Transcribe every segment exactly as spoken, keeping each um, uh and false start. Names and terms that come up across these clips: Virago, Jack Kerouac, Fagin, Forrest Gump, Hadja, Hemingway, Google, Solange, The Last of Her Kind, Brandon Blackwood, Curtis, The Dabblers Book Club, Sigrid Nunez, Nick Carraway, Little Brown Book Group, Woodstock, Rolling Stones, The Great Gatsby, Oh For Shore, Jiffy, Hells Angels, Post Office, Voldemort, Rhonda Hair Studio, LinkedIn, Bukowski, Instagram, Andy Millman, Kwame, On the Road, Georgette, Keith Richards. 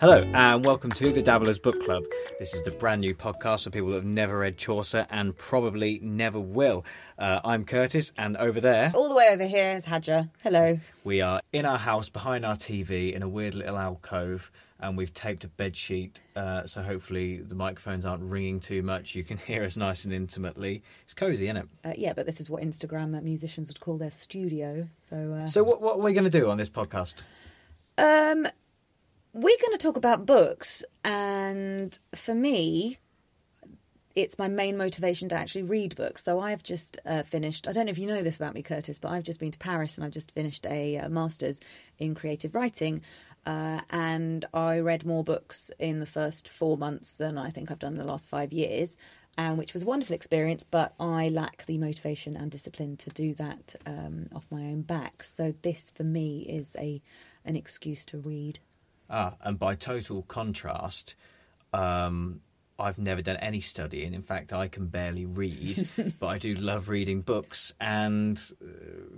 Hello and welcome to The Dabblers Book Club. This is the brand new podcast for people that have never read Chaucer and probably never will. Uh, I'm Curtis, and over there... all the way over here is Hadja. Hello. We are in our house behind our T V in a weird little alcove, and we've taped a bed sheet, uh, so hopefully the microphones aren't ringing too much. You can hear us nice and intimately. It's cosy, isn't it? Uh, yeah, but this is what Instagram musicians would call their studio. So, uh... so what, what are we going to do on this podcast? Um... We're going to talk about books, and for me, it's my main motivation to actually read books. So I've just uh, finished, I don't know if you know this about me, Curtis, but I've just been to Paris and I've just finished a uh, master's in creative writing, uh, and I read more books in the first four months than I think I've done in the last five years, um, which was a wonderful experience, but I lack the motivation and discipline to do that um, off my own back. So this, for me, is a an excuse to read. Ah, and by total contrast, um, I've never done any studying. In fact, I can barely read, but I do love reading books and uh,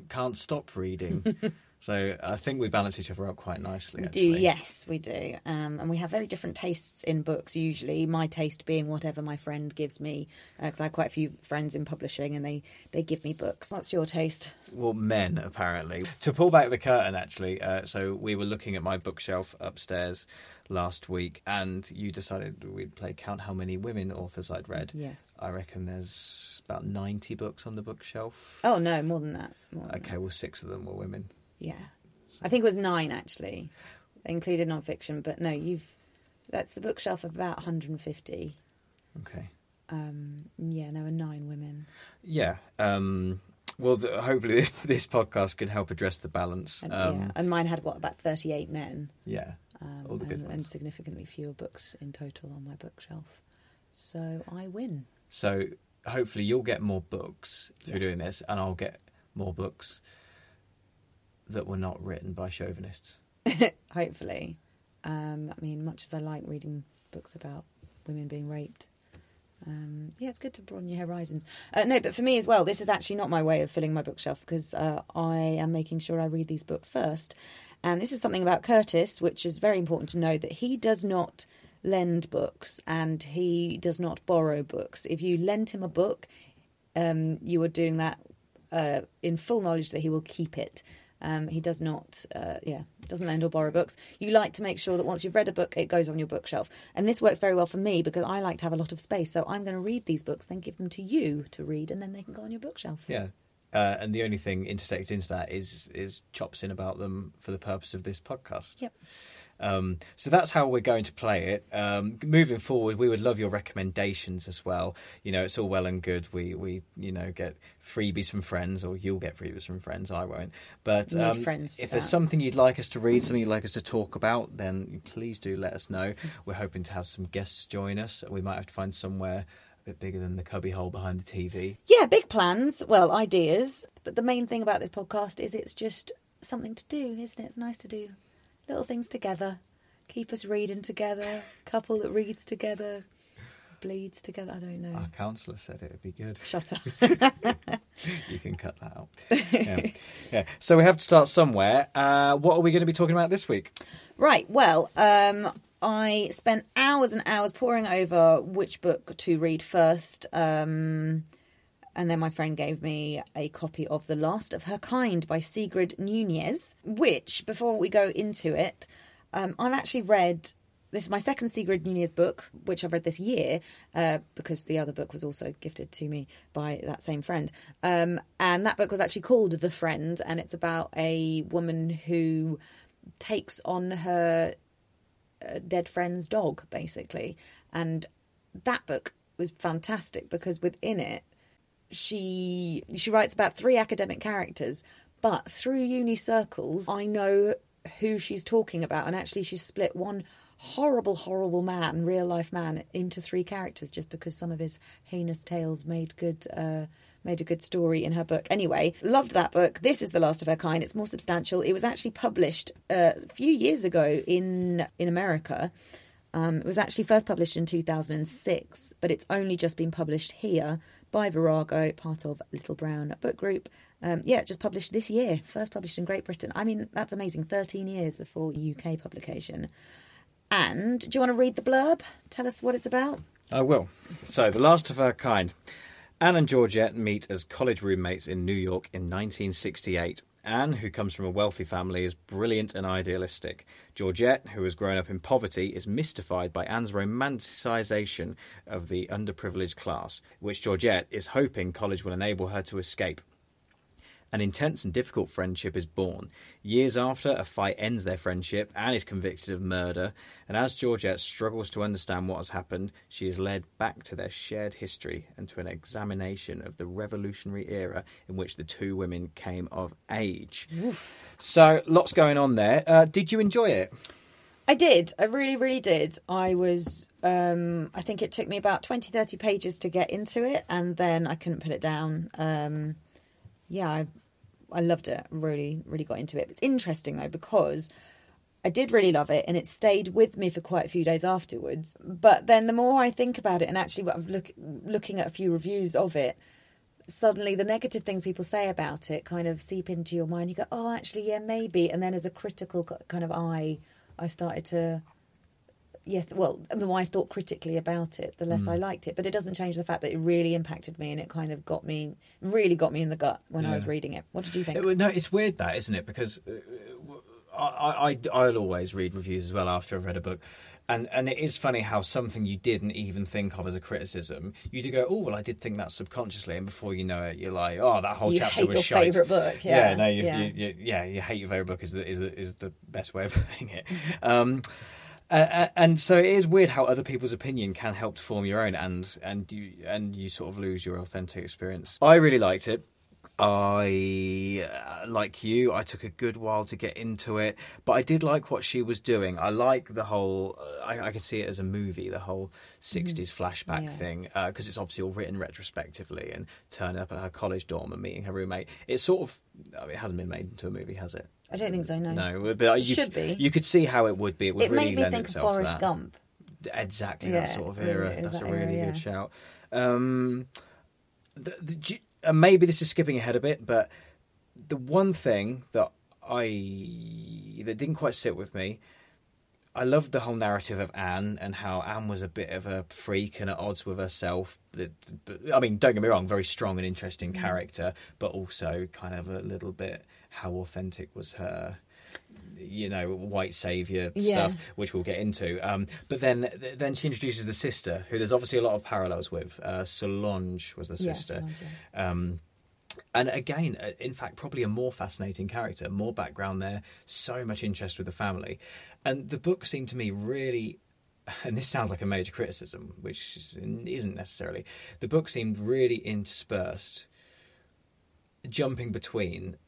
can't stop reading. So I think we balance each other out quite nicely. We actually do, yes, we do. Um, and we have very different tastes in books, usually. My taste being whatever my friend gives me, because uh, I have quite a few friends in publishing and they, they give me books. What's your taste? Well, men, apparently. To pull back the curtain, actually, uh, so we were looking at my bookshelf upstairs last week, and you decided we'd play count how many women authors I'd read. Yes. I reckon there's about ninety books on the bookshelf. Oh, no, more than that. More than okay, that. Well, six of them were women. Yeah, I think it was nine, actually, included non-fiction. But no, you've that's a bookshelf of about one hundred fifty. Okay. Um, yeah, there were nine women. Yeah. Um, well, the, hopefully this, this podcast can help address the balance. And, um, yeah, and mine had, what, about thirty-eight men? Yeah, um, all the good and, ones. And significantly fewer books in total on my bookshelf. So I win. So hopefully you'll get more books through yeah. doing this, and I'll get more books that were not written by chauvinists. Hopefully. Um, I mean, much as I like reading books about women being raped, um, yeah, it's good to broaden your horizons. Uh, no, but for me as well, this is actually not my way of filling my bookshelf, because uh, I am making sure I read these books first. And this is something about Curtis, which is very important to know, that he does not lend books and he does not borrow books. If you lend him a book, um, you are doing that uh, in full knowledge that he will keep it. Um, he does not, uh, yeah, doesn't lend or borrow books. You like to make sure that once you've read a book, it goes on your bookshelf. And this works very well for me because I like to have a lot of space. So I'm going to read these books, then give them to you to read, and then they can go on your bookshelf. Yeah. Uh, and the only thing intersected into that is is chops in about them for the purpose of this podcast. Yep. Um, so that's how we're going to play it. Um, moving forward, we would love your recommendations as well. You know, it's all well and good. We, we you know, get freebies from friends, or you'll get freebies from friends. I won't. But um, if that. there's something you'd like us to read, something you'd like us to talk about, then please do let us know. We're hoping to have some guests join us. We might have to find somewhere a bit bigger than the cubbyhole behind the T V. Yeah, big plans. Well, ideas. But the main thing about this podcast is it's just something to do, isn't it? It's nice to do little things together. Keep us reading together. Couple that reads together, bleeds together. I don't know. Our counsellor said it would be good. Shut up. You can cut that out. Yeah. Yeah. So we have to start somewhere. Uh, what are we going to be talking about this week? Right. Well, um, I spent hours and hours poring over which book to read first. Um, and then my friend gave me a copy of The Last of Her Kind by Sigrid Nunez, which, before we go into it, um, I've actually read... This is my second Sigrid Nunez book, which I've read this year, uh, because the other book was also gifted to me by that same friend. Um, and that book was actually called The Friend, and it's about a woman who takes on her uh, dead friend's dog, basically. And that book was fantastic because within it, she she writes about three academic characters, but through uni circles, I know who she's talking about. And actually, she's split one horrible, horrible man, real-life man, into three characters just because some of his heinous tales made good uh, made a good story in her book. Anyway, loved that book. This is The Last of Her Kind. It's more substantial. It was actually published uh, a few years ago in, in America. Um, it was actually first published in two thousand six, but it's only just been published here by Virago, part of Little Brown Book Group. Um, yeah, just published this year. First published in Great Britain. I mean, that's amazing. thirteen years before U K publication. And do you want to read the blurb? Tell us what it's about. I will. So, The Last of Her Kind. Anne and Georgette meet as college roommates in New York in nineteen sixty-eight. Anne, who comes from a wealthy family, is brilliant and idealistic. Georgette, who has grown up in poverty, is mystified by Anne's romanticisation of the underprivileged class, which Georgette is hoping college will enable her to escape. An intense and difficult friendship is born. Years after, a fight ends their friendship. Anne is convicted of murder, and as Georgette struggles to understand what has happened, she is led back to their shared history and to an examination of the revolutionary era in which the two women came of age. Oof. So, lots going on there. Uh, did you enjoy it? I did. I really, really did. I was... Um, I think it took me about twenty, thirty pages to get into it, and then I couldn't put it down. Um, yeah, I... I loved it. Really, really got into it. It's interesting, though, because I did really love it and it stayed with me for quite a few days afterwards. But then the more I think about it and actually what I'm look, looking at a few reviews of it, suddenly the negative things people say about it kind of seep into your mind. You go, oh, actually, yeah, maybe. And then as a critical kind of eye, I started to... Yeah, well, the more I thought critically about it, the less mm. I liked it. But it doesn't change the fact that it really impacted me and it kind of got me, really got me in the gut when yeah. I was reading it. What did you think? It, no, it's weird that, isn't it? Because I, I, I'll always read reviews as well after I've read a book. And and it is funny how something you didn't even think of as a criticism, you do go, oh, well, I did think that subconsciously. And before you know it, you're like, oh, that whole you chapter was shite. You hate your favourite book. Yeah, yeah, no, you, yeah. You, you, yeah, you hate your favourite book is the, is, the, is the best way of putting it. Um Uh, and so it is weird how other people's opinion can help to form your own, and and you and you sort of lose your authentic experience. I really liked it. I, like you, I took a good while to get into it, but I did like what she was doing. I like the whole, I, I can see it as a movie, the whole sixties flashback yeah. thing, because uh, it's obviously all written retrospectively, and turning up at her college dorm and meeting her roommate. It's sort of, I mean, it hasn't been made into a movie, has it? I don't think so, no. No, but it you, should be. You could see how it would be. It would it really lend itself to that. It made me think of Forrest Gump. Exactly, yeah, that sort of era. Really, That's that a really era, yeah. good shout. Um, the, the, and maybe this is skipping ahead a bit, but the one thing that I that didn't quite sit with me, I loved the whole narrative of Anne and how Anne was a bit of a freak and at odds with herself. I mean, don't get me wrong, very strong and interesting character, but also kind of a little bit... How authentic was her, you know, white saviour yeah. stuff, which we'll get into. Um, but then then she introduces the sister, who there's obviously a lot of parallels with. Uh, Solange was the sister. Yeah, Solange, yeah. Um, and again, in fact, probably a more fascinating character, more background there, so much interest with the family. And the book seemed to me really... And this sounds like a major criticism, which isn't necessarily. The book seemed really interspersed, jumping between...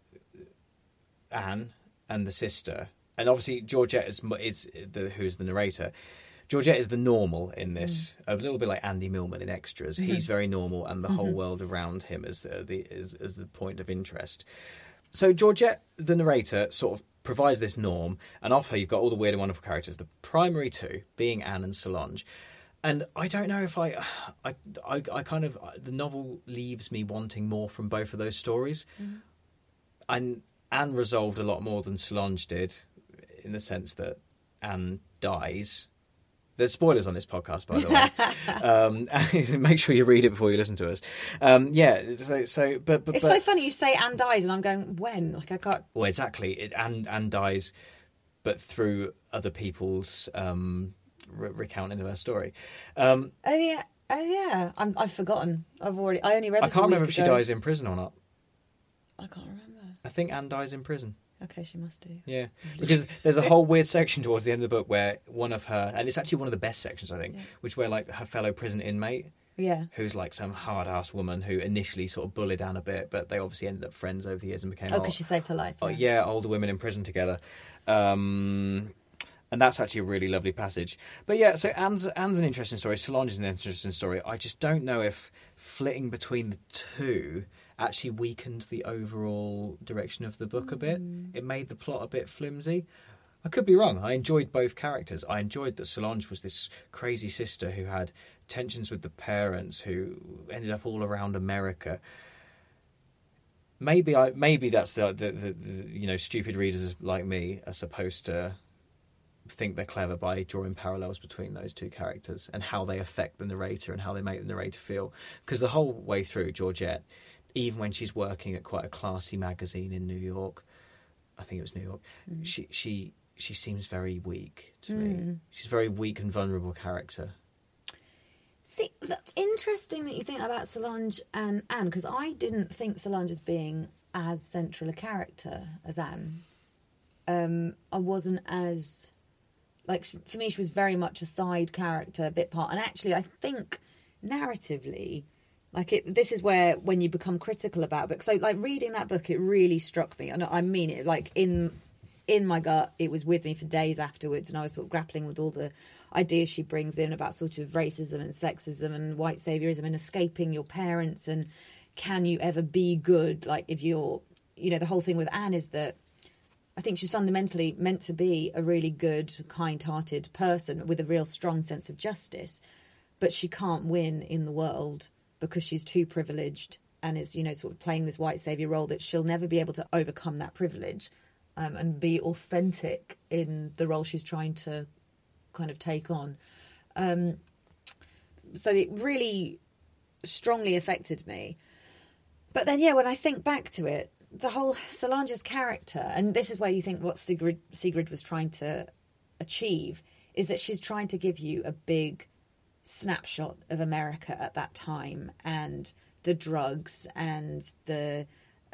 Anne and the sister, and obviously Georgette is, is the who's the narrator. Georgette is the normal in this, mm. a little bit like Andy Millman in Extras. Mm-hmm. He's very normal, and the mm-hmm. whole world around him is the, the is, is the point of interest. So Georgette, the narrator, sort of provides this norm, and off her you've got all the weird and wonderful characters, the primary two being Anne and Solange. And I don't know if I, I, I, I kind of, the novel leaves me wanting more from both of those stories. Mm-hmm. And Anne resolved a lot more than Solange did, in the sense that Anne dies. There's spoilers on this podcast, by the way. Um, make sure you read it before you listen to us. Um, yeah, so, so but, but it's but, so funny you say Anne dies, and I'm going, when? Like I got well, exactly. It, Anne Anne dies, but through other people's um, re- recounting of her story. Um, oh yeah, oh yeah. I'm, I've forgotten. I've already. I only read. This I can't a week remember if ago. She dies in prison or not. I can't remember. I think Anne dies in prison. Okay, she must do. Yeah, because there's a whole weird section towards the end of the book where one of her, and it's actually one of the best sections, I think, yeah. which where like her fellow prison inmate, yeah, who's like some hard-ass woman who initially sort of bullied Anne a bit, but they obviously ended up friends over the years and became oh, because she saved her life. Oh yeah. yeah, older women in prison together, um, and that's actually a really lovely passage. But yeah, so Anne's Anne's an interesting story. Solange is an interesting story. I just don't know if flitting between the two actually weakened the overall direction of the book a bit. Mm. It made the plot a bit flimsy. I could be wrong. I enjoyed both characters. I enjoyed that Solange was this crazy sister who had tensions with the parents, who ended up all around America. Maybe I. Maybe that's the, the, the, the you know, stupid readers like me are supposed to think they're clever by drawing parallels between those two characters and how they affect the narrator and how they make the narrator feel. Because the whole way through, Georgette, even when she's working at quite a classy magazine in New York, I think it was New York, mm. she she she seems very weak to mm. me. She's a very weak and vulnerable character. See, that's interesting that you think about Solange and Anne, because I didn't think Solange as being as central a character as Anne. Um, I wasn't as... Like, for me, she was very much a side character, a bit part. And actually, I think, narratively... Like, it, this is where, when you become critical about books. So, like, reading that book, it really struck me. And I mean it, like, in in my gut, it was with me for days afterwards. And I was sort of grappling with all the ideas she brings in about sort of racism and sexism and white saviorism and escaping your parents and can you ever be good? Like, if you're... You know, the whole thing with Anne is that I think she's fundamentally meant to be a really good, kind-hearted person with a real strong sense of justice. But she can't win in the world because she's too privileged and is, you know, sort of playing this white saviour role that she'll never be able to overcome that privilege um, and be authentic in the role she's trying to kind of take on. Um, so it really strongly affected me. But then, yeah, when I think back to it, the whole Solange's character, and this is where you think what Sigrid, Sigrid was trying to achieve, is that she's trying to give you a big... snapshot of America at that time and the drugs and the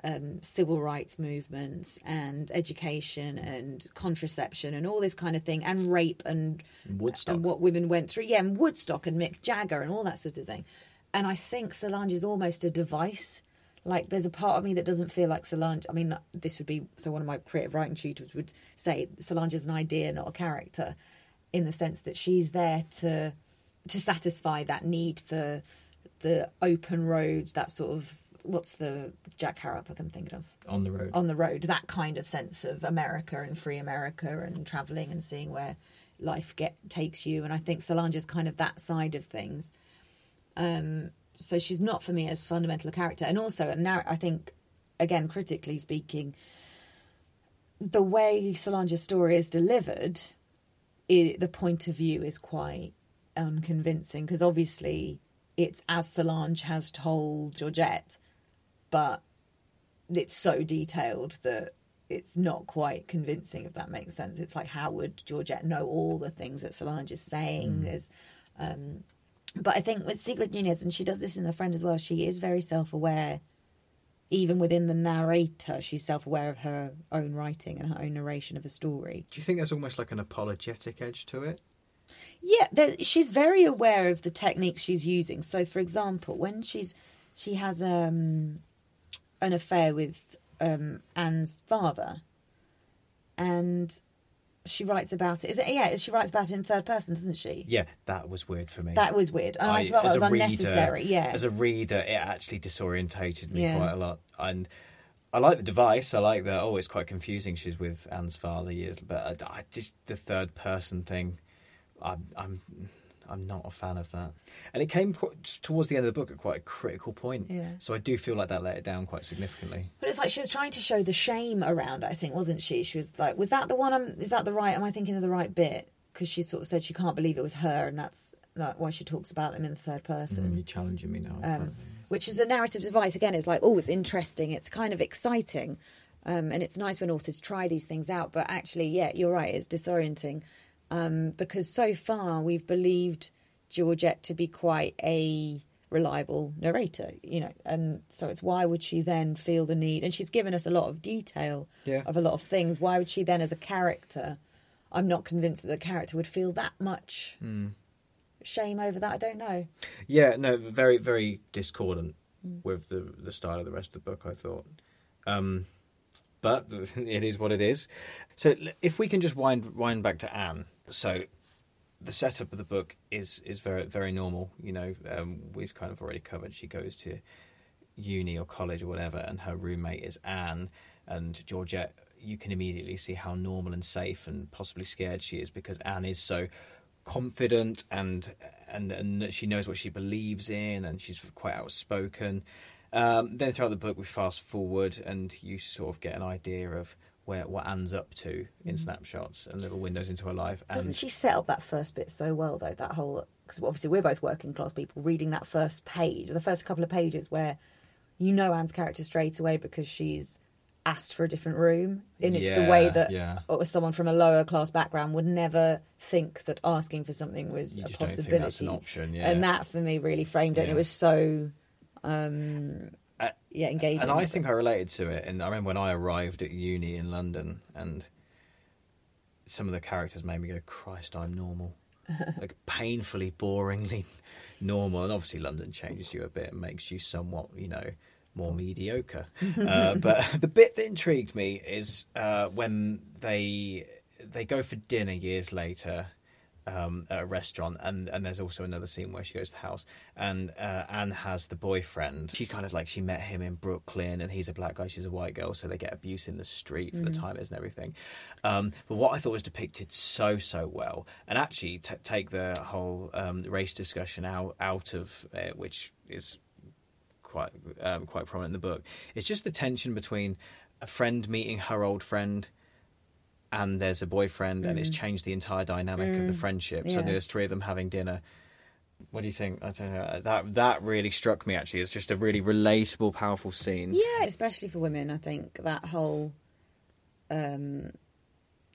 um, civil rights movements and education and contraception and all this kind of thing and rape and, Woodstock. and what women went through. Yeah, and Woodstock and Mick Jagger and all that sort of thing. And I think Solange is almost a device. Like, there's a part of me that doesn't feel like Solange... I mean, this would be... So one of my creative writing tutors would say Solange is an idea, not a character, in the sense that she's there to... to satisfy that need for the open roads, that sort of... What's the Jack Kerouac I'm thinking of? On the Road. On the Road, that kind of sense of America and free America and travelling and seeing where life get takes you. And I think Solange is kind of that side of things. Um, so she's not, for me, as fundamental a character. And also, now I think, again, critically speaking, the way Solange's story is delivered, it, the point of view is quite... unconvincing, because obviously it's as Solange has told Georgette, but it's so detailed that it's not quite convincing, if that makes sense. It's like, how would Georgette know all the things that Solange is saying? There's um but I think with Sigrid Nunez, and she does this in The Friend as well, she is very self-aware. Even within the narrator, she's self-aware of her own writing and her own narration of a story. Do you think there's almost like an apologetic edge to it? Yeah, there, she's very aware of the techniques she's using. So, for example, when she's she has um, an affair with um, Anne's father, and she writes about it. Is it? Yeah, she writes about it in third person, doesn't she? Yeah, that was weird for me. That was weird. And I, I thought that was reader, unnecessary. Yeah, as a reader, it actually disorientated me yeah. quite a lot, and I like the device. I like the, oh, it's quite confusing. She's with Anne's father years, but I, I just the third person thing. I'm I'm I'm not a fan of that. And it came towards the end of the book at quite a critical point. Yeah. So I do feel like that let it down quite significantly. But it's like she was trying to show the shame around. I think, wasn't she? She was like, was that the one? I'm, is that the right? Am I thinking of the right bit? Because she sort of said she can't believe it was her, and that's that why she talks about him in the third person. Mm, you're challenging me now. Um, which is a narrative device again. It's like, oh, it's interesting. It's kind of exciting, um, and it's nice when authors try these things out. But actually, yeah, you're right. It's disorienting. Um, because so far we've believed Georgette to be quite a reliable narrator, you know, and so it's why would she then feel the need? And she's given us a lot of detail yeah. of a lot of things. Why would she then, as a character, I'm not convinced that the character would feel that much mm. shame over that. I don't know. Yeah, no, very, very discordant mm. with the the style of the rest of the book, I thought. Um, but it is what it is. So if we can just wind wind back to Anne. So the setup of the book is is very very normal. You know, um, we've kind of already covered. She goes to uni or college or whatever, and her roommate is Anne. And Georgette, you can immediately see how normal and safe and possibly scared she is because Anne is so confident and and and she knows what she believes in, and she's quite outspoken. Um, then throughout the book, we fast forward, and you sort of get an idea of where what Anne's up to in snapshots and little windows into her life. And doesn't she set up that first bit so well, though? That whole, because obviously we're both working class people, reading that first page, the first couple of pages, where you know Anne's character straight away because she's asked for a different room, and it's yeah, the way that yeah. someone from a lower class background would never think that asking for something was you a just possibility. Don't think that's an option, yeah. And that for me really framed it. Yeah. And it was so. Um, yeah, engaging. And I think I related to it. And I remember when I arrived at uni in London, and some of the characters made me go, "Christ, I'm normal," like painfully, boringly normal. And obviously, London changes you a bit and makes you somewhat, you know, more mediocre. Uh, but the bit that intrigued me is uh, when they they go for dinner years later. Um, at a restaurant, and, and there's also another scene where she goes to the house, and uh, Anne has the boyfriend. She kind of like she met him in Brooklyn, and he's a black guy, she's a white girl, so they get abuse in the street for mm. the timers and everything. Um, but what I thought was depicted so so well, and actually t- take the whole um, race discussion out out of it, which is quite um, quite prominent in the book. It's just the tension between a friend meeting her old friend. And there's a boyfriend, mm. and it's changed the entire dynamic mm. of the friendship. Yeah. So there's three of them having dinner. What do you think? I don't know. That that really struck me, actually. It's just a really relatable, powerful scene. Yeah, especially for women, I think. That whole, um,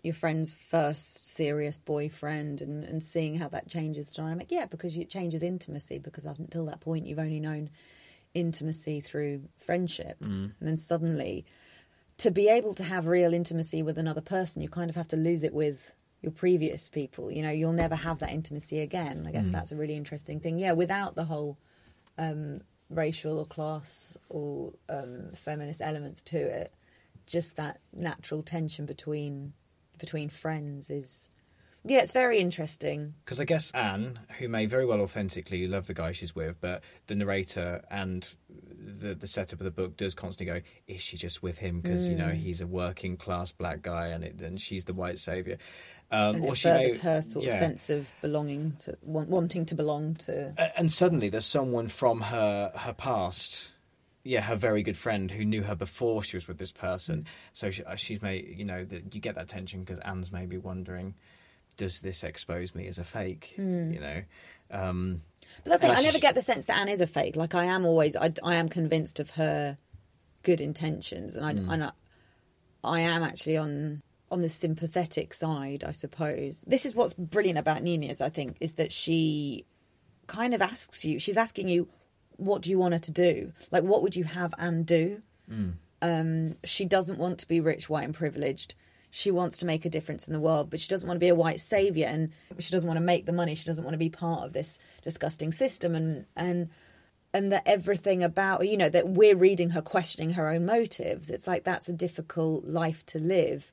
your friend's first serious boyfriend, and, and seeing how that changes dynamic. Yeah, because it changes intimacy, because up until that point, you've only known intimacy through friendship. Mm. And then suddenly, to be able to have real intimacy with another person, you kind of have to lose it with your previous people. You know, you'll never have that intimacy again. I guess mm. that's a really interesting thing. Yeah, without the whole um, racial or class or um, feminist elements to it, just that natural tension between between friends is... Yeah, it's very interesting. Because I guess Anne, who may very well authentically love the guy she's with, but the narrator and the the setup of the book does constantly go, is she just with him? Because, mm. you know, he's a working-class black guy, and it, and she's the white saviour. Um, and it or she furthers may, her sort yeah. of sense of belonging, to want, wanting to belong to... And suddenly there's someone from her her past... Yeah, her very good friend who knew her before she was with this person. Mm. So she, she's made, you know, the, you get that tension because Anne's maybe wondering... does this expose me as a fake, mm. you know? Um, but that's the thing, I never get the sense that Anne is a fake. Like, I am always, I, I am convinced of her good intentions. And I, mm. and I, I am actually on on the sympathetic side, I suppose. This is what's brilliant about Nunez, I think, is that she kind of asks you, she's asking you, what do you want her to do? Like, what would you have Anne do? Mm. Um, she doesn't want to be rich, white and privileged. She wants to make a difference in the world, but she doesn't want to be a white saviour, and she doesn't want to make the money. She doesn't want to be part of this disgusting system, and and and that everything about, you know, that we're reading her questioning her own motives. It's like that's a difficult life to live,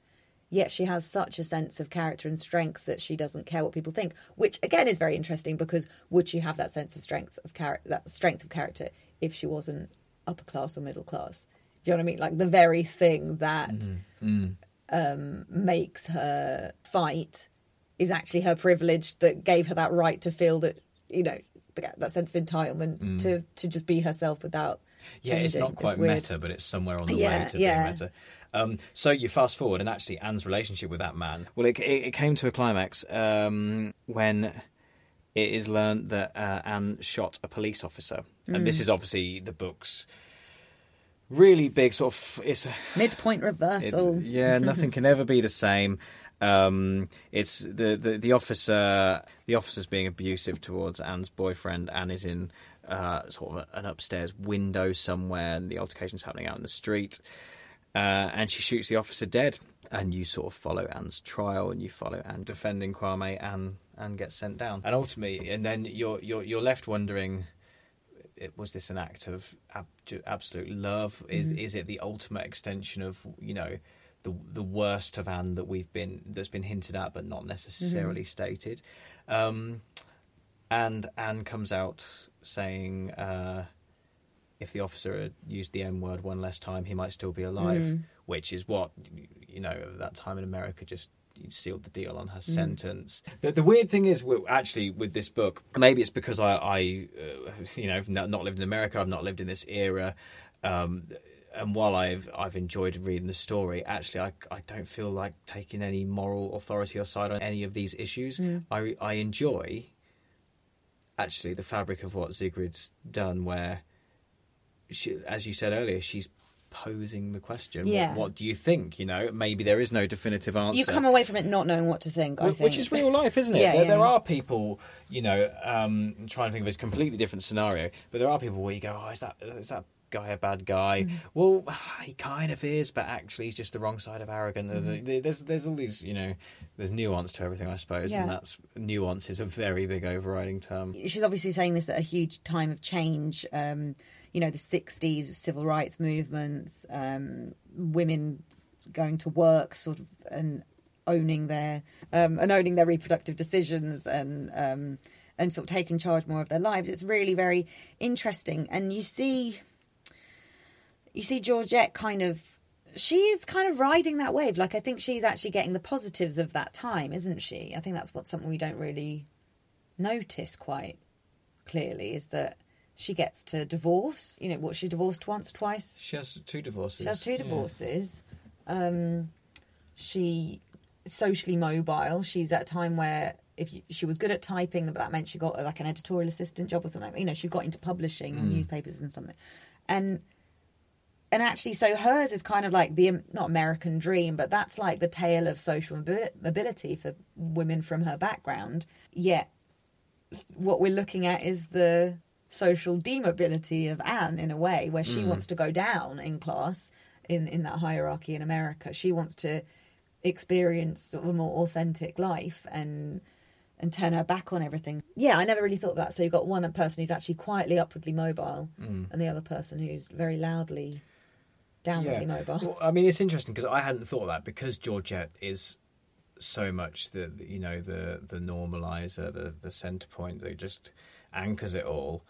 yet she has such a sense of character and strength that she doesn't care what people think, which again is very interesting because would she have that sense of strength of character, that strength of character, if she wasn't upper class or middle class? Do you know what I mean? Like the very thing that mm. Mm. Um, makes her fight is actually her privilege that gave her that right to feel that, you know, that sense of entitlement mm. to, to just be herself without changing. Yeah, it's not quite it's meta, but it's somewhere on the yeah, way to yeah. being meta. Um, so you fast forward, and actually Anne's relationship with that man, well, it, it, it came to a climax um, when... it is learned that uh, Anne shot a police officer. Mm. And this is obviously the book's really big sort of... It's, midpoint reversal. It's, yeah, nothing can ever be the same. Um, it's the, the, the officer... The officer's being abusive towards Anne's boyfriend. Anne is in uh, sort of an upstairs window somewhere, and the altercation's happening out in the street. Uh, and she shoots the officer dead. And you sort of follow Anne's trial, and you follow Anne defending Kwame, and Anne gets sent down. And ultimately, and then you're you're you're left wondering: was this an act of ab- absolute love? Is mm-hmm. is it the ultimate extension of, you know, the the worst of Anne that we've been that's been hinted at but not necessarily mm-hmm. stated? Um, and Anne comes out saying, uh, if the officer had used the N word one less time, he might still be alive. Mm. Which is what, you know, at that time in America just sealed the deal on her mm. sentence. The, the weird thing is, actually, with this book, maybe it's because I, I uh, you know, I've not lived in America, I've not lived in this era, um, and while I've I've enjoyed reading the story, actually, I, I don't feel like taking any moral authority or side on any of these issues. Mm. I, I enjoy, actually, the fabric of what Sigrid's done, where, she, as you said earlier, she's posing the question, yeah. what, what do you think? You know, maybe there is no definitive answer. You come away from it not knowing what to think, I which, think. Which is real life, isn't it? Yeah, there, yeah. there are people, you know, um, I'm trying to think of a completely different scenario, but there are people where you go, oh, is that is that guy a bad guy? Mm. Well, he kind of is, but actually he's just the wrong side of arrogant. Mm. There's, there's all these, you know, there's nuance to everything, I suppose, yeah. and that's nuance is a very big overriding term. She's obviously saying this at a huge time of change, um, you know, the sixties, civil rights movements, um, women going to work sort of and owning their um, and owning their reproductive decisions and um, and sort of taking charge more of their lives. It's really very interesting. And you see you see Georgette kind of, she is kind of riding that wave. Like, I think she's actually getting the positives of that time, isn't she? I think that's what something we don't really notice quite clearly is that she gets to divorce. You know, what, she divorced once or twice? She has two divorces. She has two divorces. Yeah. Um, she socially mobile. She's at a time where if you, she was good at typing, but that meant she got like an editorial assistant job or something like that. You know, she got into publishing and mm. newspapers and something. And and actually, so hers is kind of like the, not American dream, but that's like the tale of social mobility for women from her background. Yet what we're looking at is the social demobility of Anne, in a way, where she mm. wants to go down in class in, in that hierarchy in America. She wants to experience sort of a more authentic life and and turn her back on everything. Yeah, I never really thought of that. So you've got one person who's actually quietly upwardly mobile mm. and the other person who's very loudly downwardly yeah. mobile. Well, I mean, it's interesting because I hadn't thought of that, because Georgette is so much the, you know, the the normalizer, the, the centre point that just anchors it all.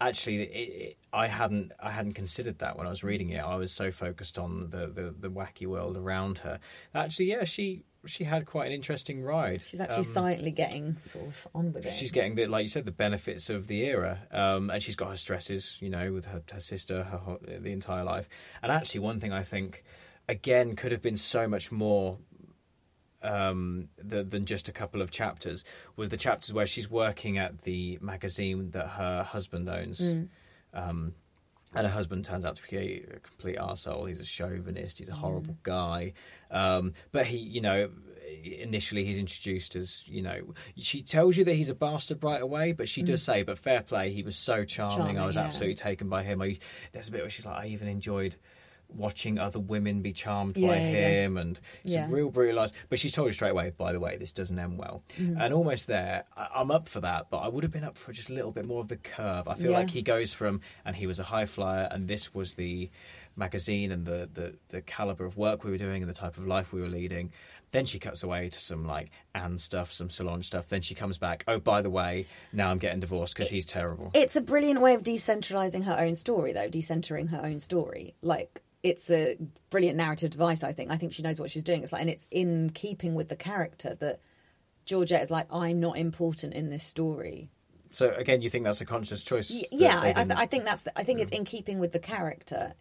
Actually, it, it, I hadn't I hadn't considered that when I was reading it. I was so focused on the, the, the wacky world around her. Actually, yeah, she she had quite an interesting ride. She's actually um, slightly getting sort of on with it. She's getting, the, like you said, the benefits of the era, um, and she's got her stresses, you know, with her, her sister, her the entire life. And actually, one thing I think, again, could have been so much more um the, than just a couple of chapters, was the chapters where she's working at the magazine that her husband owns, mm. um and her husband turns out to be a complete arsehole. He's a chauvinist, he's a horrible mm. guy, um but he, you know, initially he's introduced as, you know, she tells you that he's a bastard right away, but she mm. does say, but fair play, he was so charming, charming I was yeah. absolutely taken by him. I, there's a bit where she's like, I even enjoyed watching other women be charmed yeah, by him yeah. and it's yeah. real brutalised. But she's told you straight away, by the way, this doesn't end well. Mm. And almost there, I, I'm up for that, but I would have been up for just a little bit more of the curve. I feel yeah. like he goes from, and he was a high flyer, and this was the magazine and the, the, the calibre of work we were doing and the type of life we were leading, Then she cuts away to some like Anne stuff, some Solange stuff. Then she comes back, oh, by the way, now I'm getting divorced because he's terrible. It's a brilliant way of decentralising her own story, though, decentering her own story. Like, it's a brilliant narrative device, I think. I think she knows what she's doing. It's like, and it's in keeping with the character that Georgette is like, I'm not important in this story. So, again, you think that's a conscious choice? Y- yeah, I, th- I think that's. The, I think mm. it's in keeping with the character.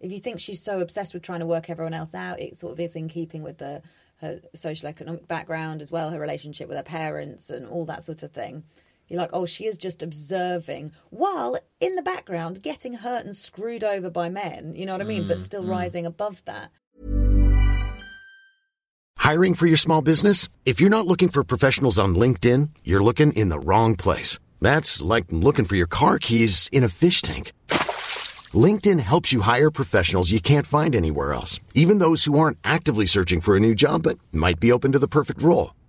If you think she's so obsessed with trying to work everyone else out, it sort of is in keeping with the her social economic background as well, her relationship with her parents and all that sort of thing. You're like, oh, she is just observing while in the background getting hurt and screwed over by men, you know what I mean, mm, but still mm. rising above that. Hiring for your small business? If you're not looking for professionals on LinkedIn, you're looking in the wrong place. That's like looking for your car keys in a fish tank. LinkedIn helps you hire professionals you can't find anywhere else, even those who aren't actively searching for a new job but might be open to the perfect role.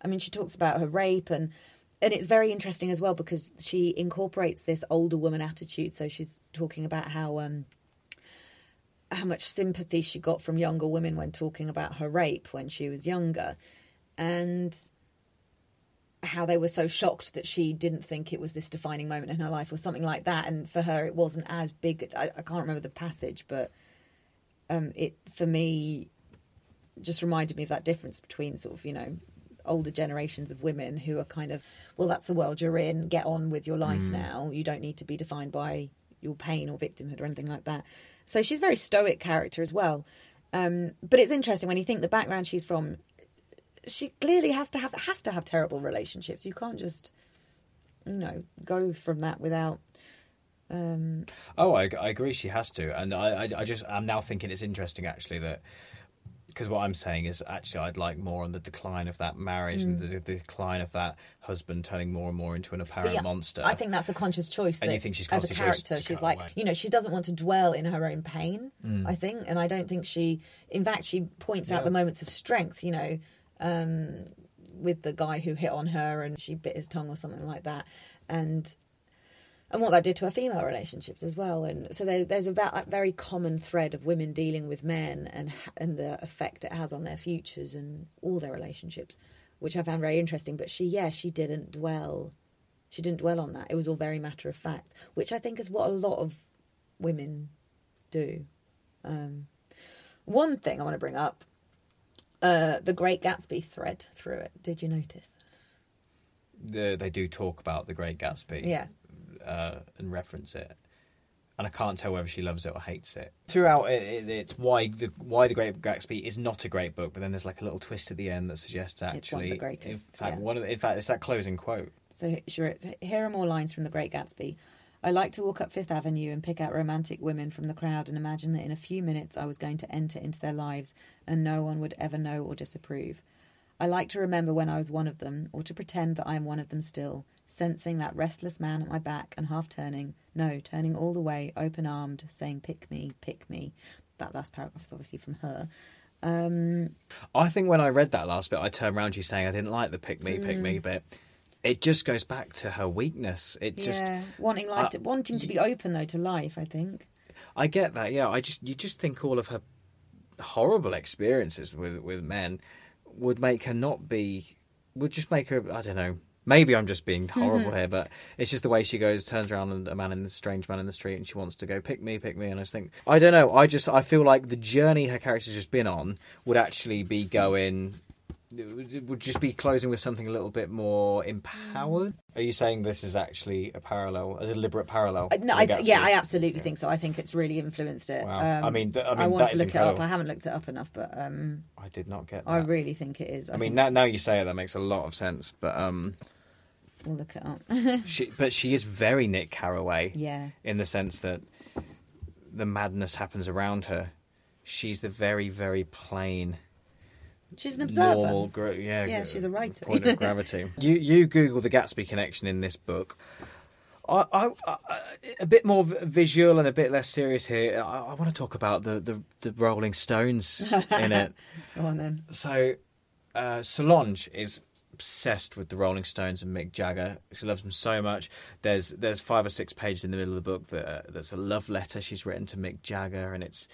I mean, she talks about her rape, and and it's very interesting as well because she incorporates this older woman attitude. So she's talking about how um, how much sympathy she got from younger women when talking about her rape when she was younger, and how they were so shocked that she didn't think it was this defining moment in her life or something like that. And for her, it wasn't as big. I, I can't remember the passage, but um, it for me just reminded me of that difference between sort of, you know, older generations of women who are kind of, well, that's the world you're in, get on with your life mm. now, you don't need to be defined by your pain or victimhood or anything like that. So she's a very stoic character as well, um but it's interesting when you think the background she's from. She clearly has to have has to have terrible relationships. You can't just, you know, go from that without um oh I, I agree she has to. And I, I I just I'm now thinking it's interesting actually that, because what I'm saying is actually I'd like more on the decline of that marriage mm. and the, the decline of that husband turning more and more into an apparent yeah, monster. I think that's a conscious choice. And you think she's conscious as a character, she's like, away. You know, she doesn't want to dwell in her own pain, mm. I think. And I don't think she... In fact, she points yeah. out the moments of strength, you know, um, with the guy who hit on her and she bit his tongue or something like that. And... And what that did to her female relationships as well. And so there, there's about that very common thread of women dealing with men and and the effect it has on their futures and all their relationships, which I found very interesting. But she, yeah, she didn't dwell. She didn't dwell on that. It was all very matter of fact, which I think is what a lot of women do. Um, one thing I want to bring up, uh, the Great Gatsby thread through it. Did you notice? The, they do talk about the Great Gatsby. Yeah. Uh, and reference it, and I can't tell whether she loves it or hates it. Throughout it, it it's why the why the Great Gatsby is not a great book, but then there's like a little twist at the end that suggests actually it's one of the greatest. In fact, yeah. one of the, in fact, it's that closing quote. So sure, here are more lines from the Great Gatsby. I like to walk up Fifth Avenue and pick out romantic women from the crowd and imagine that in a few minutes I was going to enter into their lives and no one would ever know or disapprove. I like to remember when I was one of them, or to pretend that I am one of them still, sensing that restless man at my back and half turning, no, turning all the way, open-armed, saying, pick me, pick me. That last paragraph is obviously from her. Um, I think when I read that last bit, I turned around to you saying I didn't like the pick me, mm. pick me bit. It just goes back to her weakness. It yeah, just wanting life, uh, to, wanting to be open, though, to life, I think. I get that, yeah. I just You just think all of her horrible experiences with, with men... would make her not be would just make her I don't know, maybe I'm just being horrible here, but it's just the way she goes, turns around and a man in the strange man in the street and she wants to go pick me, pick me, and I just think I don't know I just I feel like the journey her character's just been on would actually be going would just be closing with something a little bit more empowered. Are you saying this is actually a parallel, a deliberate parallel? Uh, no, I th- yeah, I absolutely yeah. think so. I think it's really influenced it. Wow. Um, I mean, th- I mean, I want to look incredible. it up. I haven't looked it up enough, but um, I did not get that. I really think it is. I, I mean, now, now you say it, that makes a lot of sense. But um, we'll look it up. she, but she is very Nick Carraway, yeah, in the sense that the madness happens around her. She's the very, very plain. She's an observer. Normal, gra- yeah, yeah, she's a writer. Point of gravity. you you Google the Gatsby connection in this book. I, I, I a bit more visual and a bit less serious here. I, I want to talk about the, the, the Rolling Stones in it. Go on then. So uh, Solange is obsessed with the Rolling Stones and Mick Jagger. She loves them so much. There's there's five or six pages in the middle of the book that uh, that's a love letter she's written to Mick Jagger, and it's.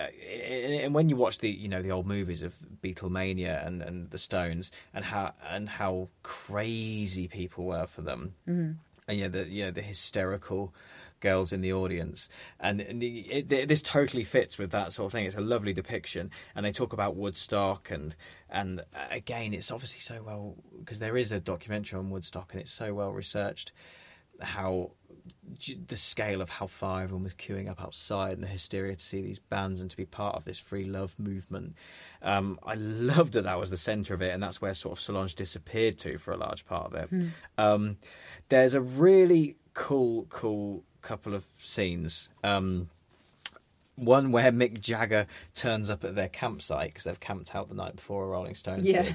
Uh, and when you watch the, you know, the old movies of Beatlemania and, and the Stones and how and how crazy people were for them, mm-hmm. and you know the you know the hysterical girls in the audience, and, and the, it, the, this totally fits with that sort of thing. It's a lovely depiction, and they talk about Woodstock and and again, it's obviously so well, because there is a documentary on Woodstock, and it's so well researched. How the scale of how far everyone was queuing up outside and the hysteria to see these bands and to be part of this free love movement. Um, I loved that that was the centre of it, and that's where sort of Solange disappeared to for a large part of it. Mm. Um, there's a really cool, cool couple of scenes. Um, one where Mick Jagger turns up at their campsite because they've camped out the night before a Rolling Stones gig. Yeah.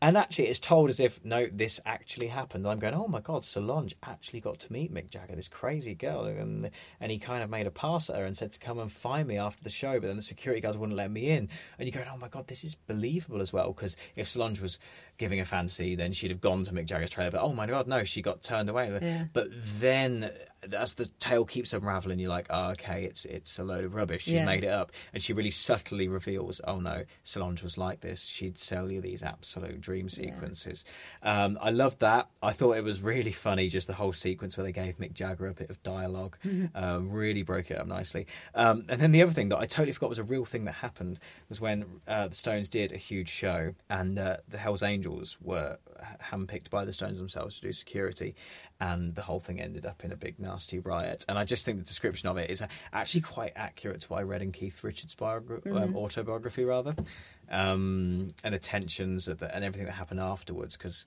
And actually, it's told as if, no, this actually happened. And I'm going, oh, my God, Solange actually got to meet Mick Jagger, this crazy girl. And and he kind of made a pass at her and said to come and find me after the show. But then the security guards wouldn't let me in. And you're going, oh, my God, this is believable as well. Because if Solange was giving a fancy, then she'd have gone to Mick Jagger's trailer. But, oh, my God, no, she got turned away. Yeah. But then, as the tale keeps unravelling, you're like, oh, okay, it's it's a load of rubbish. She's yeah. made it up. And she really subtly reveals, oh, no, Solange was like this. She'd sell you these absolute dream sequences. Yeah. Um, I loved that. I thought it was really funny, just the whole sequence where they gave Mick Jagger a bit of dialogue. uh, really broke it up nicely. Um, and then the other thing that I totally forgot was a real thing that happened was when uh, the Stones did a huge show, and uh, the Hells Angels were handpicked by the Stones themselves to do security, and the whole thing ended up in a big nasty riot. And I just think the description of it is actually quite accurate to what I read in Keith Richards' biogra- mm-hmm. um, autobiography, rather. Um, and the tensions of the, and everything that happened afterwards, because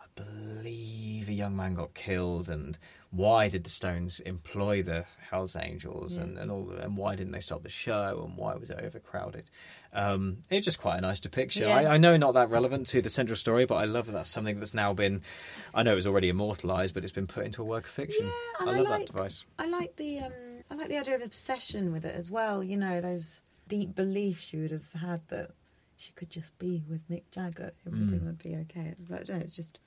I believe a young man got killed, and why did the Stones employ the Hells Angels, yeah. and, and all, and why didn't they stop the show, and why was it overcrowded? Um, it's just quite a nice depiction. Yeah. I, I know not that relevant to the central story, but I love that that's something that's now been, I know it was already immortalised, but it's been put into a work of fiction. Yeah, and I, I love like, that device. I like the um, I like the idea of obsession with it as well. You know, those deep beliefs you would have had that she could just be with Mick Jagger, everything mm. would be okay. But no, it's just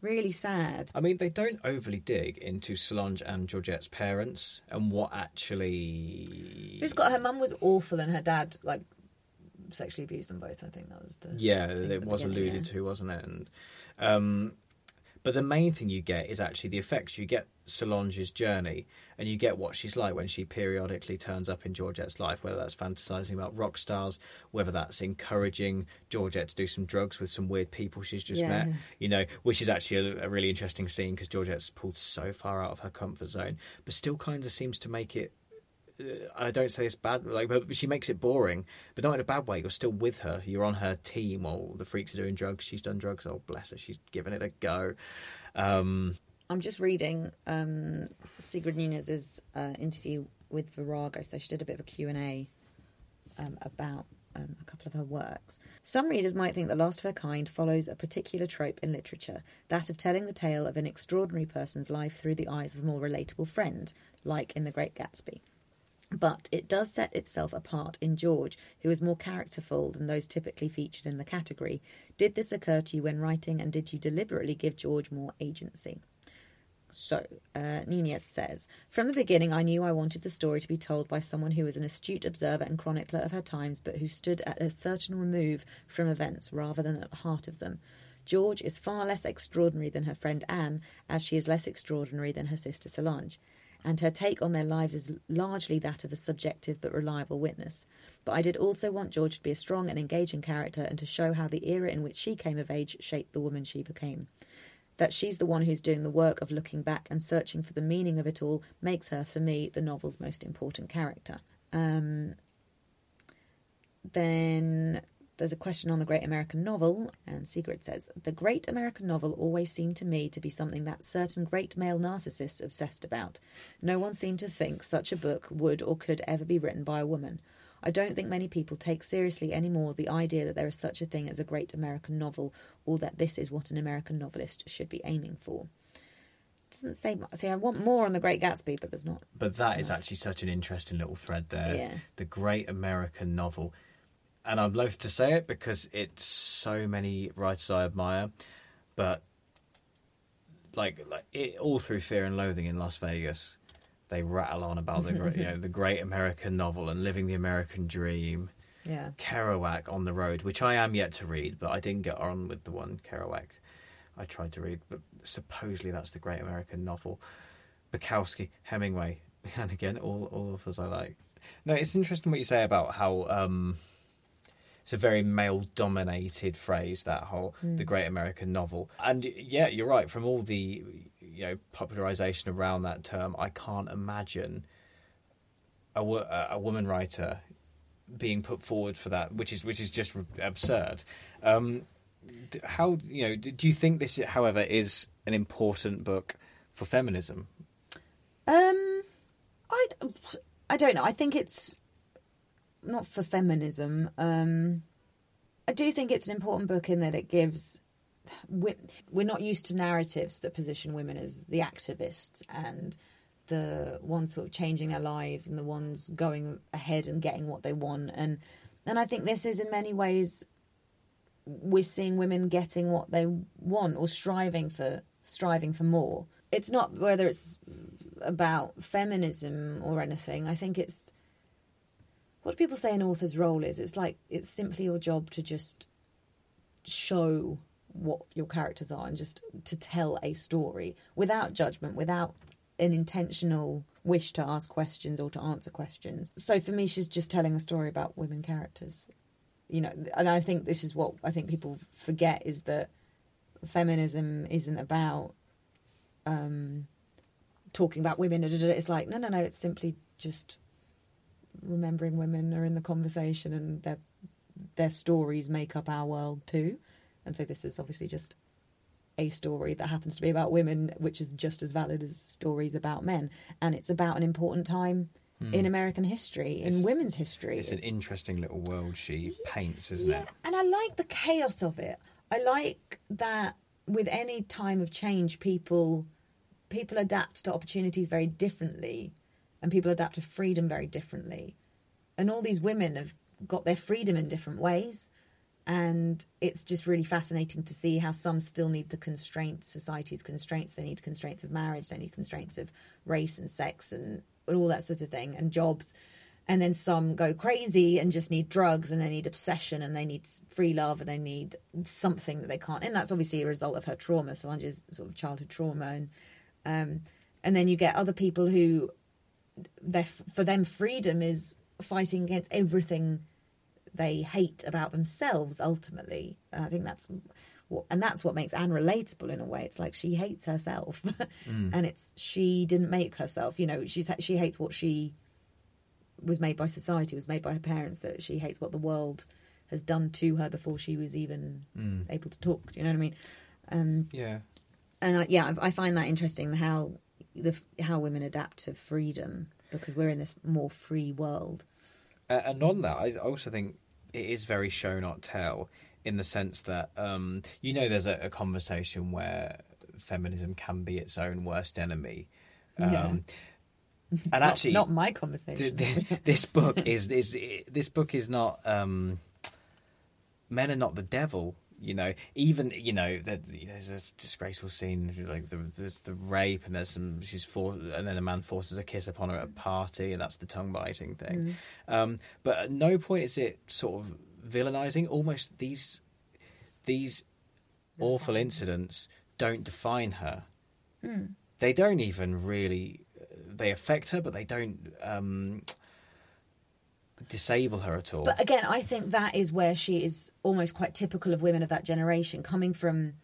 really sad. I mean, they don't overly dig into Solange and Georgette's parents and what actually. Who's got her mum was awful, and her dad like sexually abused them both. I think that was the yeah, it was alluded yeah. to, wasn't it? And um, but the main thing you get is actually the effects. You get Solange's journey, and you get what she's like when she periodically turns up in Georgette's life, whether that's fantasizing about rock stars, whether that's encouraging Georgette to do some drugs with some weird people she's just yeah. met, you know, which is actually a, a really interesting scene because Georgette's pulled so far out of her comfort zone, but still kind of seems to make it, I don't say it's bad, like, but she makes it boring, but not in a bad way. You're still with her. You're on her team. Or the freaks are doing drugs. She's done drugs. Oh, bless her. She's given it a go. Um, I'm just reading um, Sigrid Nunez's uh, interview with Virago. So she did a bit of a Q and A um, about um, a couple of her works. Some readers might think The Last of Her Kind follows a particular trope in literature, that of telling the tale of an extraordinary person's life through the eyes of a more relatable friend, like in The Great Gatsby. But it does set itself apart in George, who is more characterful than those typically featured in the category. Did this occur to you when writing, and did you deliberately give George more agency? So, uh, Nunez says, from the beginning I knew I wanted the story to be told by someone who was an astute observer and chronicler of her times, but who stood at a certain remove from events rather than at the heart of them. George is far less extraordinary than her friend Anne, as she is less extraordinary than her sister Solange. and her take on their lives is largely that of a subjective but reliable witness. But I did also want George to be a strong and engaging character and to show how the era in which she came of age shaped the woman she became. That she's the one who's doing the work of looking back and searching for the meaning of it all makes her, for me, the novel's most important character. Um, then... There's a question on The Great American Novel, and Sigrid says, The Great American Novel always seemed to me to be something that certain great male narcissists obsessed about. No one seemed to think such a book would or could ever be written by a woman. I don't think many people take seriously anymore the idea that there is such a thing as a great American novel, or that this is what an American novelist should be aiming for. Doesn't say much. See, I want more on The Great Gatsby, but there's not. But that much. Is actually such an interesting little thread there. Yeah. The Great American Novel. And I'm loath to say it because it's so many writers I admire, but like, like it, all through Fear and Loathing in Las Vegas, they rattle on about the you know the Great American Novel and Living the American Dream. Yeah, Kerouac, On the Road, which I am yet to read, but I didn't get on with the one Kerouac I tried to read, but supposedly that's the Great American Novel. Bukowski, Hemingway, and again, all all of us I like. No, it's interesting what you say about how. Um, It's a very male-dominated phrase, that whole, mm. the Great American Novel. And, yeah, you're right, from all the, you know, popularisation around that term, I can't imagine a, wo- a woman writer being put forward for that, which is which is just re- absurd. Um, how, you know, do you think this, however, is an important book for feminism? Um, I, I don't know. I think it's... Not for feminism. Um, I do think it's an important book in that it gives... We're, we're not used to narratives that position women as the activists and the ones sort of changing their lives and the ones going ahead and getting what they want. And, and I think this is, in many ways, we're seeing women getting what they want or striving for striving for more. It's not whether it's about feminism or anything. I think it's... What do people say an author's role is? It's like, it's simply your job to just show what your characters are and just to tell a story without judgment, without an intentional wish to ask questions or to answer questions. So for me, she's just telling a story about women characters. You know, and I think this is what I think people forget is that feminism isn't about um, talking about women. It's like, no, no, no, it's simply just... remembering women are in the conversation and their their stories make up our world too. And so this is obviously just a story that happens to be about women, which is just as valid as stories about men. And it's about an important time mm. in American history, in it's, women's history. It's an interesting little world she paints, isn't yeah. it? And I like the chaos of it. I like that with any time of change, people people adapt to opportunities very differently. And people adapt to freedom very differently. And all these women have got their freedom in different ways. And it's just really fascinating to see how some still need the constraints, society's constraints. They need constraints of marriage. They need constraints of race and sex and all that sort of thing and jobs. And then some go crazy and just need drugs and they need obsession and they need free love and they need something that they can't. And that's obviously a result of her trauma, Solange's sort of childhood trauma. And, um, and then you get other people who... Their, for them, freedom is fighting against everything they hate about themselves, ultimately. And I think that's what, and that's what makes Anne relatable in a way. It's like she hates herself mm. and it's she didn't make herself. You know, she's, she hates what she was made by society, was made by her parents, that she hates what the world has done to her before she was even mm. able to talk. Do you know what I mean? Um, yeah. And I, yeah, I, I find that interesting how... The, how women adapt to freedom because we're in this more free world. Uh, and on that, I also think it is very show not tell in the sense that, um, you know, there's a, a conversation where feminism can be its own worst enemy. Um, yeah. And not, actually... Not my conversation. Th- th- this book is, is... This book is not... Um, men are not the devil. You know, even, you know, there's a disgraceful scene, like the the, the rape, and there's some, she's for, and then a man forces a kiss upon her at a party, and that's the tongue-biting thing. Mm. Um, but at no point is it sort of villainising. Almost these these awful incidents don't define her. Mm. They don't even really they affect her, but they don't um, disable her at all. But again, I think that is where she is almost quite typical of women of that generation, coming from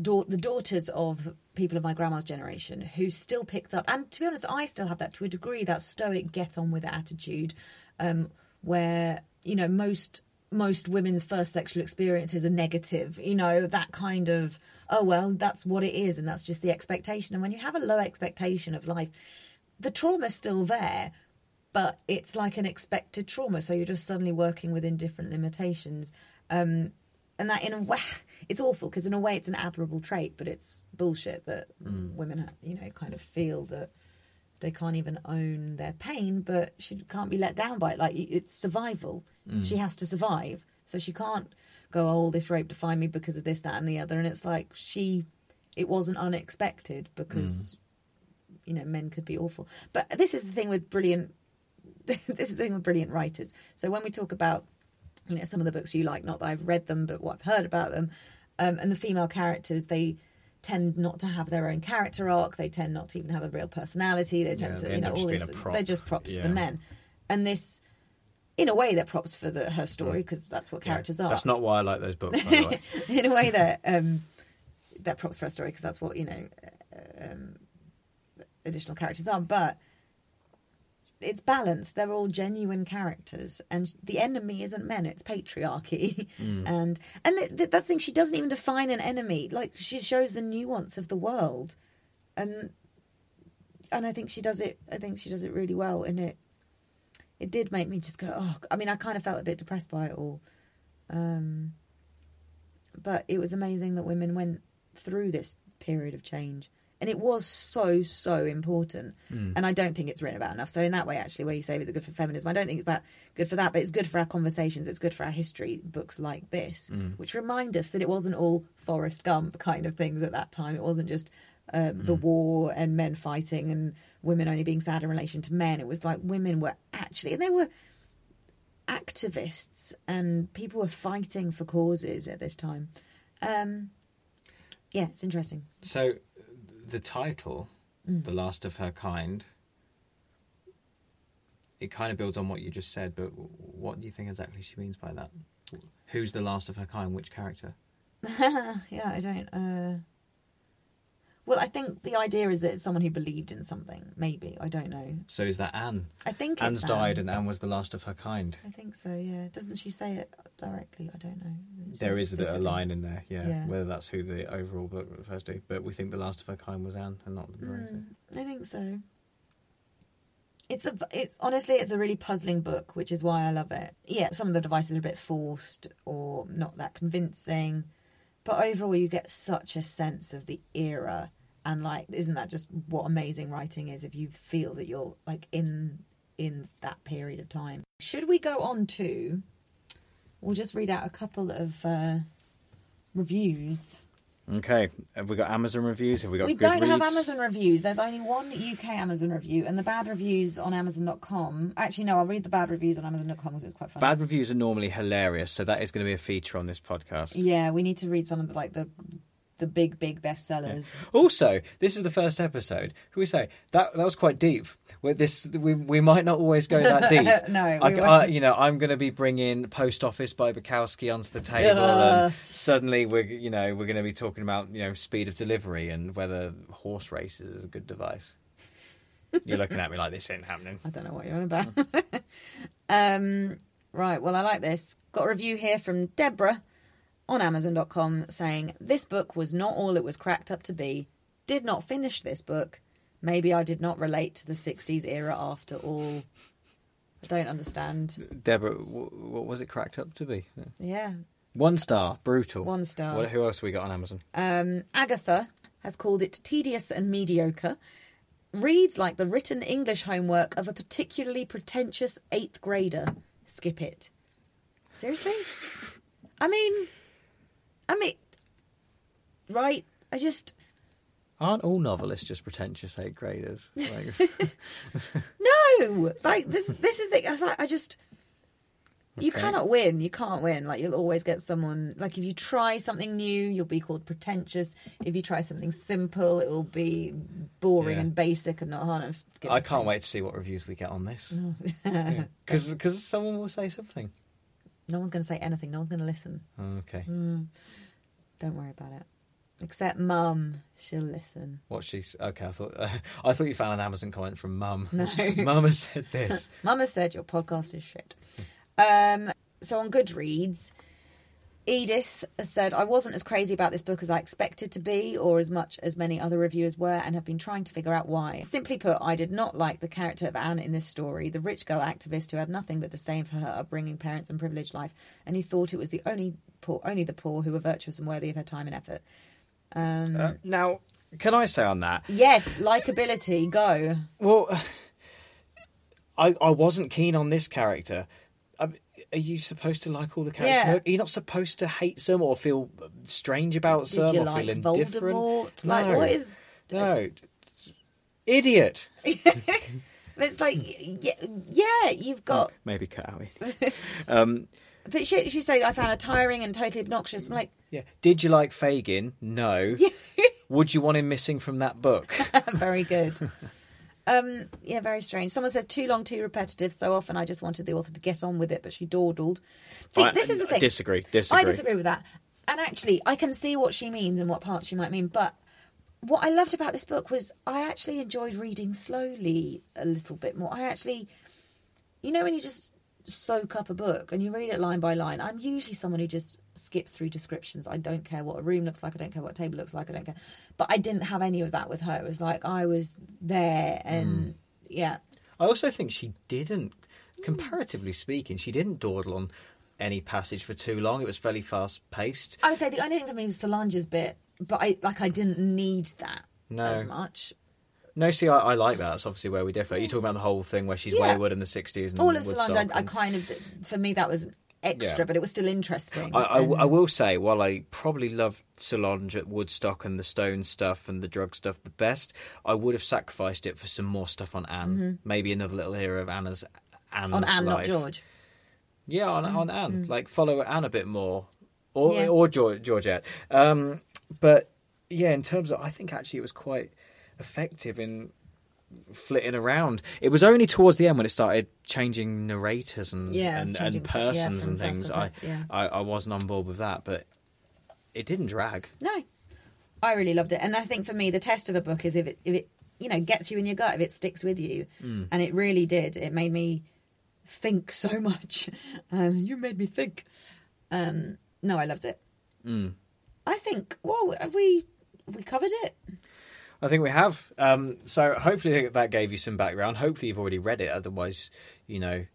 da- the daughters of people of my grandma's generation who still picked up, and to be honest, I still have that to a degree, that stoic get on with it attitude, um, where, you know, most... most women's first sexual experiences are negative, you know, that kind of, oh, well, that's what it is and that's just the expectation. And when you have a low expectation of life, the trauma's still there, but it's like an expected trauma. So you're just suddenly working within different limitations. Um, and that, in a way, it's awful because in a way it's an admirable trait, but it's bullshit that mm. women, have, you know, kind of feel that they can't even own their pain, but she can't be let down by it. Like, it's survival. Mm. She has to survive. So she can't go, oh, this rape defined me because of this, that and the other. And it's like she... It wasn't unexpected because, mm. you know, men could be awful. But this is the thing with brilliant... this is the thing with brilliant writers. So when we talk about, you know, some of the books you like, not that I've read them, but what I've heard about them, um, and the female characters, they... tend not to have their own character arc. They tend not to even have a real personality. They tend yeah, to, you know, all this. They're just props yeah. for the men. And this, in a way, they're props for the, her story because that's what characters yeah. are. That's not why I like those books, by the way. In a way, they're um, they're props for her story because that's what, you know, um, additional characters are. But it's balanced. They're all genuine characters, and the enemy isn't men, it's patriarchy. mm. and and th- th- that thing, she doesn't even define an enemy. Like, she shows the nuance of the world, and and I think she does it I think she does it really well, and it it did make me just go, oh, I mean, I kind of felt a bit depressed by it all, um, but it was amazing that women went through this period of change. And it was so, so important. Mm. And I don't think it's written about enough. So in that way, actually, where you say, is it good for feminism? I don't think it's about good for that, but it's good for our conversations. It's good for our history, books like this, mm. which remind us that it wasn't all Forrest Gump kind of things at that time. It wasn't just uh, mm. the war and men fighting and women only being sad in relation to men. It was like women were actually... and they were activists and people were fighting for causes at this time. Um, yeah, it's interesting. So... the title, mm. The Last of Her Kind, it kind of builds on what you just said, but what do you think exactly she means by that? Who's the last of her kind? Which character? yeah, I don't... Uh... Well, I think the idea is that it's someone who believed in something, maybe. I don't know. So is that Anne? I think Anne's it's Anne. died and Anne was the last of her kind. I think so, yeah. Doesn't she say it directly? I don't know. It's there is a line in there, yeah, yeah, whether that's who the overall book refers to. But we think the last of her kind was Anne and not the Miranda. Mm, I think so. It's a, it's honestly, it's a really puzzling book, which is why I love it. Yeah, some of the devices are a bit forced or not that convincing. But overall, you get such a sense of the era, and like, isn't that just what amazing writing is? If you feel that you're like in in that period of time, should we go on to? We'll just read out a couple of uh, reviews. Okay, have we got Amazon reviews? Have we got? We don't have Amazon reviews. There's only one U K Amazon review, and the bad reviews on Amazon dot com. Actually, no, I'll read the bad reviews on Amazon dot com because it's quite funny. Bad reviews are normally hilarious, so that is going to be a feature on this podcast. Yeah, we need to read some of the, like the the big big bestsellers. Yeah. Also, this is the first episode. Can we say that that was quite deep? With this, we we might not always go that deep. no, I, we I, you know, I'm going to be bringing Post Office by Bukowski onto the table, uh. and suddenly we're you know we're going to be talking about you know speed of delivery and whether horse races is a good device. You're looking at me like this ain't happening. I don't know what you're on about. um, right, well, I like this. Got a review here from Deborah on Amazon dot com saying, this book was not all it was cracked up to be. Did not finish this book. Maybe I did not relate to the sixties era after all. I don't understand. Deborah, what was it cracked up to be? Yeah. One star. Brutal. One star. What, who else have we got on Amazon? Um, Agatha has called it tedious and mediocre. Reads like the written English homework of a particularly pretentious eighth grader. Skip it. Seriously? I mean... I mean, right? I just... Aren't all novelists just pretentious eighth graders? Like... no! Like, this This is the... I, was like, I just... Okay. You cannot win. You can't win. Like, you'll always get someone... Like, if you try something new, you'll be called pretentious. If you try something simple, it'll be boring yeah. and basic and not hard. I can't time. wait to see what reviews we get on this. Because no. yeah. someone will say something. No one's going to say anything. No one's going to listen. Okay. Mm. Don't worry about it. Except Mum. She'll listen. What she's... Okay, I thought uh, I thought you found an Amazon comment from Mum. No. Mum has said this. Mum has said your podcast is shit. Um, so on Goodreads, Edith said, I wasn't as crazy about this book as I expected to be, or as much as many other reviewers were, and have been trying to figure out why. Simply put, I did not like the character of Anne in this story, the rich girl activist who had nothing but disdain for her upbringing, parents and privileged life, and who thought it was the only poor, only the poor who were virtuous and worthy of her time and effort. Um, uh, now, can I say on that? Yes, likeability, go. Well, I, I wasn't keen on this character. Are you supposed to like all the characters? Yeah. No, you're not supposed to hate some or feel strange about Did some you or like feel indifferent. Voldemort? No. Like, what is... No. Idiot. It's like, yeah, yeah, you've got... Oh, maybe cut out idiot. um, but she, she said, I found her tiring and totally obnoxious. I'm like... Yeah. Did you like Fagin? No. Would you want him missing from that book? Very good. Um, yeah, very strange. Someone says, too long, too repetitive. So often I just wanted the author to get on with it, but she dawdled. See, I, this is the thing. I disagree, disagree. I disagree with that. And actually, I can see what she means and what parts she might mean. But what I loved about this book was I actually enjoyed reading slowly a little bit more. I actually, you know, when you just soak up a book and you read it line by line, I'm usually someone who just skips through descriptions. I don't care what a room looks like. I don't care what a table looks like. I don't care. But I didn't have any of that with her. It was like I was there and mm. yeah. I also think she didn't, comparatively speaking, she didn't dawdle on any passage for too long. It was fairly fast paced. I would say the only thing for me was Solange's bit, but I like I didn't need that no. as much. No, see, I, I like that. That's obviously where we differ. You're talking about the whole thing where she's yeah. wayward in the sixties. And all of Solange, I, and... I kind of, for me, that was extra, yeah. but it was still interesting. I, I, and... I will say, while I probably loved Solange at Woodstock and the Stone stuff and the drug stuff the best, I would have sacrificed it for some more stuff on Anne. Mm-hmm. Maybe another little era of Anna's, Anne's on Anne, life. Not George. Yeah, on, mm-hmm. on Anne. Mm-hmm. Like, follow Anne a bit more. Or, yeah. or George, Georgette. Um, but, yeah, in terms of, I think actually it was quite... effective in flitting around. It was only towards the end when it started changing narrators and yeah, and, and persons yeah, and things. I, yeah. I I wasn't on board with that, but it didn't drag. No, I really loved it, and I think for me the test of a book is if it if it you know gets you in your gut, if it sticks with you, mm. and it really did. It made me think so much. Um, you made me think. Um, no, I loved it. Mm. I think. Well, we we covered it. I think we have. Um, so hopefully that gave you some background. Hopefully you've already read it. Otherwise, you know,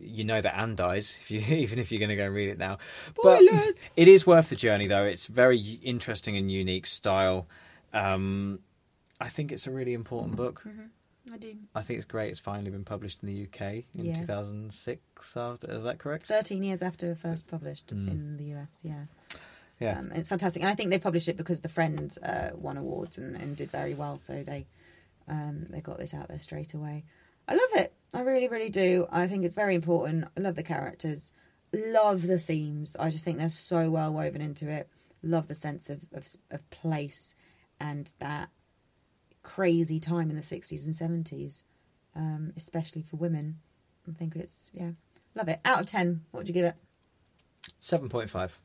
you know that Anne dies, if you, even if you're going to go and read it now. Spoilers! But it is worth the journey, though. It's very interesting and unique style. Um, I think it's a really important book. Mm-hmm. I do. I think it's great. It's finally been published in the U K in yeah. two thousand six. After, is that correct? thirteen years after it was first published mm. in the U S, yeah. Yeah, um, it's fantastic, and I think they published it because The Friend uh, won awards and, and did very well, so they um, they got this out there straight away. I love it. I really, really do. I think it's very important. I love the characters. Love the themes. I just think they're so well woven into it. Love the sense of, of, of place and that crazy time in the sixties and seventies, um, especially for women. I think it's, yeah, love it. Out of ten, what would you give it? seven point five.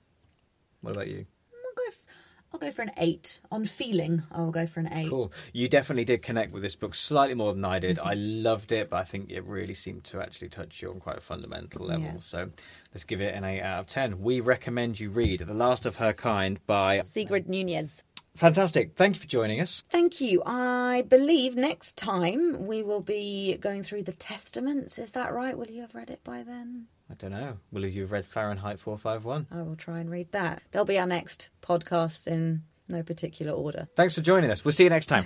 What about you? I'll go, f- I'll go for an eight. On feeling, I'll go for an eight. Cool. You definitely did connect with this book slightly more than I did. I loved it, but I think it really seemed to actually touch you on quite a fundamental level. Yeah. So let's give it an eight out of ten. We recommend you read The Last of Her Kind by... Sigrid Nunez. Fantastic. Thank you for joining us. Thank you. I believe next time we will be going through the Testaments. Is that right? Will you have read it by then? I don't know. Will you have read Fahrenheit four fifty-one? I will try and read that. They'll be our next podcast in no particular order. Thanks for joining us. We'll see you next time.